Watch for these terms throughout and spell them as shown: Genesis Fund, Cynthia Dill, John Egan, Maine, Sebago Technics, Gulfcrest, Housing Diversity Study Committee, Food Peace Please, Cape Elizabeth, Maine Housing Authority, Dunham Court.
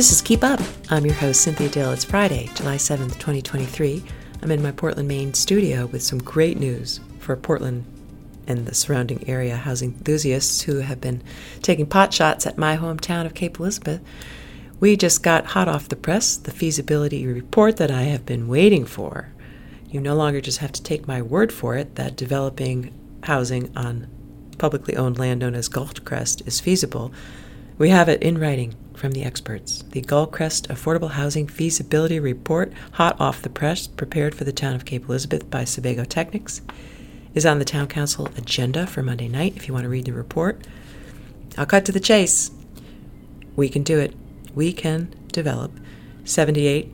This is Keep Up. I'm your host, Cynthia Dill. It's Friday, July 7th, 2023. I'm in my Portland, Maine studio with some great news for Portland and the surrounding area housing enthusiasts who have been taking pot shots at my hometown of Cape Elizabeth. We just got hot off the press the feasibility report that I have been waiting for. You no longer just have to take my word for it that developing housing on publicly owned land known as Gulfcrest is feasible. We have it in writing from the experts. The Gulfcrest Affordable Housing Feasibility Report, hot off the press, prepared for the town of Cape Elizabeth by Sebago Technics, is on the town council agenda for Monday night if you want to read the report. I'll cut to the chase. We can do it. We can develop 78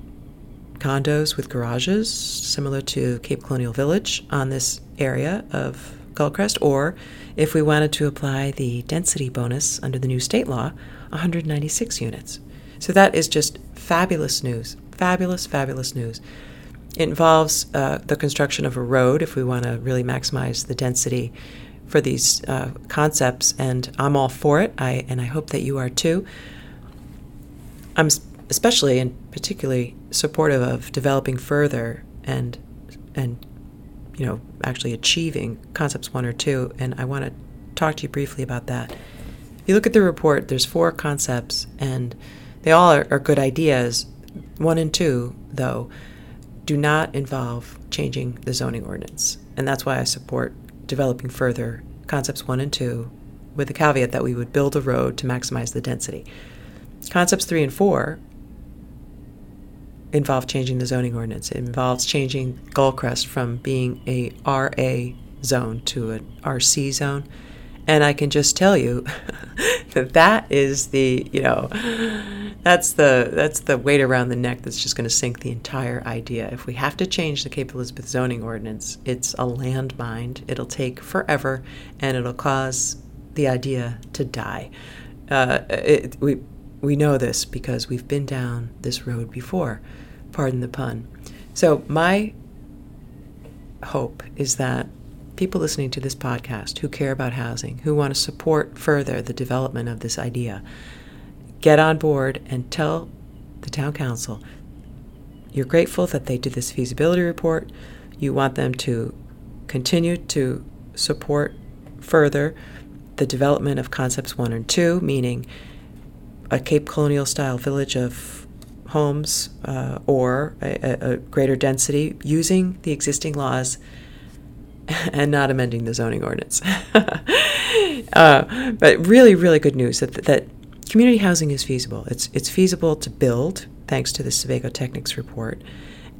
condos with garages, similar to Cape Colonial Village, on this area of Gulfcrest, or if we wanted to apply the density bonus under the new state law, 196 units. So that is just fabulous news. Fabulous, fabulous news. It involves the construction of a road if we want to really maximize the density for these concepts, and I'm all for it, and I hope that you are too. I'm especially and particularly supportive of developing further and you know, actually achieving concepts 1 or 2, and I want to talk to you briefly about that. If you look at the report, there's 4 concepts, and they all are good ideas. 1 and 2, though, do not involve changing the zoning ordinance, and that's why I support developing further concepts 1 and 2 with the caveat that we would build a road to maximize the density. Concepts 3 and 4 involve changing the zoning ordinance. It involves changing Gulfcrest from being a RA zone to an RC zone. And I can just tell you that is the, you know, that's the weight around the neck that's just going to sink the entire idea. If we have to change the Cape Elizabeth zoning ordinance, it's a landmine. It'll take forever, and it'll cause the idea to die. We know this because we've been down this road before, pardon the pun. So my hope is that people listening to this podcast who care about housing, who want to support further the development of this idea, get on board and tell the town council you're grateful that they did this feasibility report. You want them to continue to support further the development of concepts 1 and 2, meaning a Cape Colonial-style village of homes or a greater density using the existing laws and not amending the zoning ordinance. But really, really good news that community housing is feasible. It's feasible to build, thanks to the Sebago Technics report,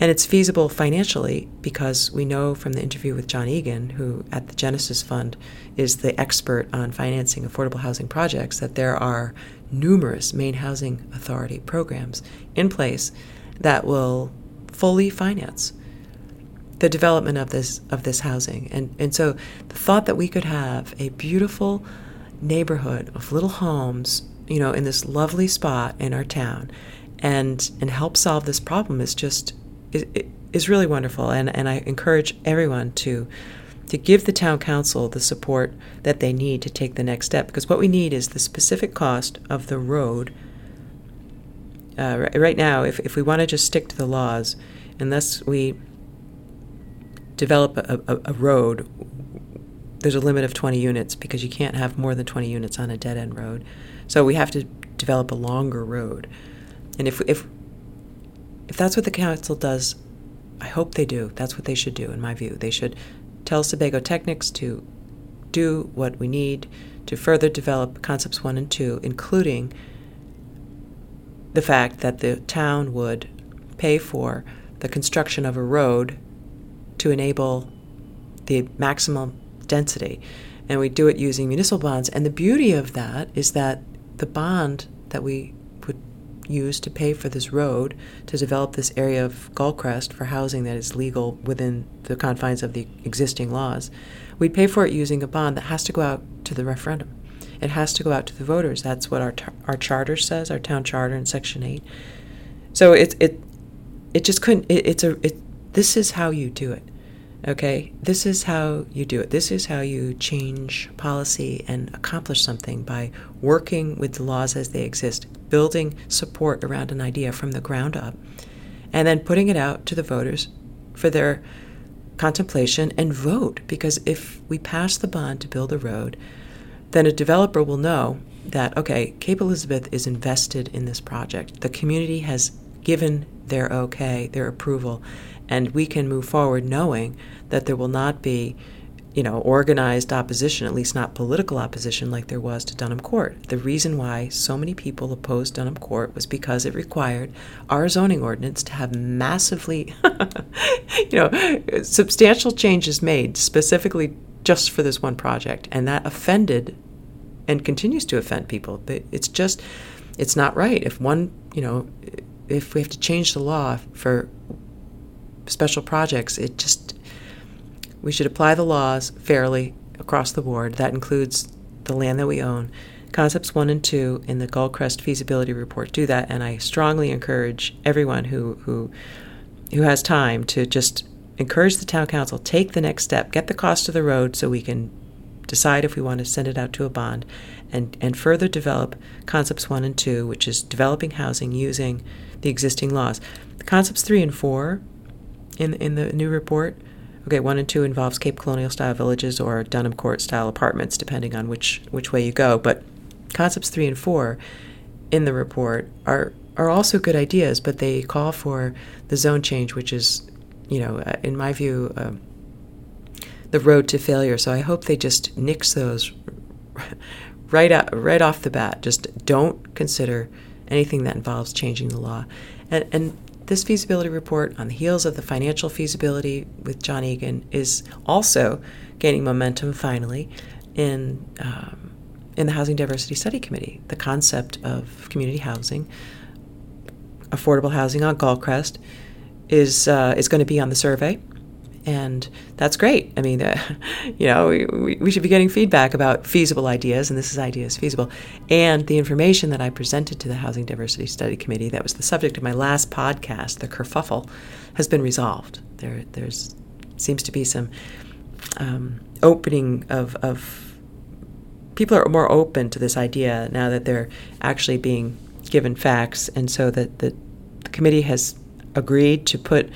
and it's feasible financially because we know from the interview with John Egan, who at the Genesis Fund is the expert on financing affordable housing projects, that there are numerous Maine Housing Authority programs in place that will fully finance the development of this housing. And so the thought that we could have a beautiful neighborhood of little homes, you know, in this lovely spot in our town and help solve this problem is just is really wonderful, and I encourage everyone to give the town council the support that they need to take the next step, because what we need is the specific cost of the road. Right now, if we want to just stick to the laws, unless we develop a road, there's a limit of 20 units because you can't have more than 20 units on a dead-end road. So we have to develop a longer road. And if that's what the council does, I hope they do. That's what they should do, in my view. They should tell Sebago Technics to do what we need to further develop concepts 1 and 2, including the fact that the town would pay for the construction of a road to enable the maximum density. And we do it using municipal bonds. And the beauty of that is that the bond that we used to pay for this road to develop this area of Gulfcrest for housing that is legal within the confines of the existing laws, we pay for it using a bond that has to go out to the referendum. It has to go out to the voters. That's what our charter says, our town charter in Section 8. So this is how you do it. Okay? This is how you do it. This is how you change policy and accomplish something by working with the laws as they exist. building support around an idea from the ground up, and then putting it out to the voters for their contemplation and vote. Because if we pass the bond to build a road, then a developer will know that, okay, Cape Elizabeth is invested in this project. The community has given their okay, their approval, and we can move forward knowing that there will not be, you know, organized opposition, at least not political opposition like there was to Dunham Court. The reason why so many people opposed Dunham Court was because it required our zoning ordinance to have massively, substantial changes made specifically just for this one project. And that offended and continues to offend people. It's just, it's not right. If one, if we have to change the law for special projects, it just, we should apply the laws fairly across the board. That includes the land that we own. Concepts 1 and 2 in the Gulfcrest feasibility report do that, and I strongly encourage everyone who has time to just encourage the town council, take the next step, get the cost of the road so we can decide if we want to send it out to a bond, and further develop Concepts 1 and 2, which is developing housing using the existing laws. Concepts 3 and 4 in the new report, okay, 1 and 2 involves Cape Colonial-style villages or Dunham Court-style apartments, depending on which way you go. But Concepts 3 and 4 in the report are also good ideas, but they call for the zone change, which is, in my view, the road to failure. So I hope they just nix those right off the bat. Just don't consider anything that involves changing the law. And this feasibility report, on the heels of the financial feasibility with John Egan, is also gaining momentum finally in the Housing Diversity Study Committee. The concept of community housing, affordable housing on Gulfcrest, is going to be on the survey, and that's great. I mean, we should be getting feedback about feasible ideas, and this is Ideas Feasible. And the information that I presented to the Housing Diversity Study Committee that was the subject of my last podcast, the kerfuffle, has been resolved. There's seems to be some opening of people are more open to this idea now that they're actually being given facts, and so that the committee has agreed to put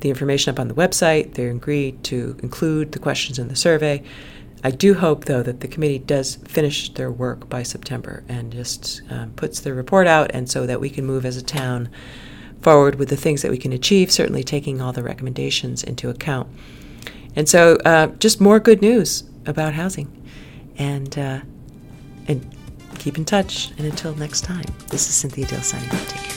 the information up on the website. They agreed to include the questions in the survey. I do hope, though, that the committee does finish their work by September and just puts the report out, and so that we can move as a town forward with the things that we can achieve, certainly taking all the recommendations into account. And so just more good news about housing. And keep in touch. And until next time, this is Cynthia Dill signing off. Take care.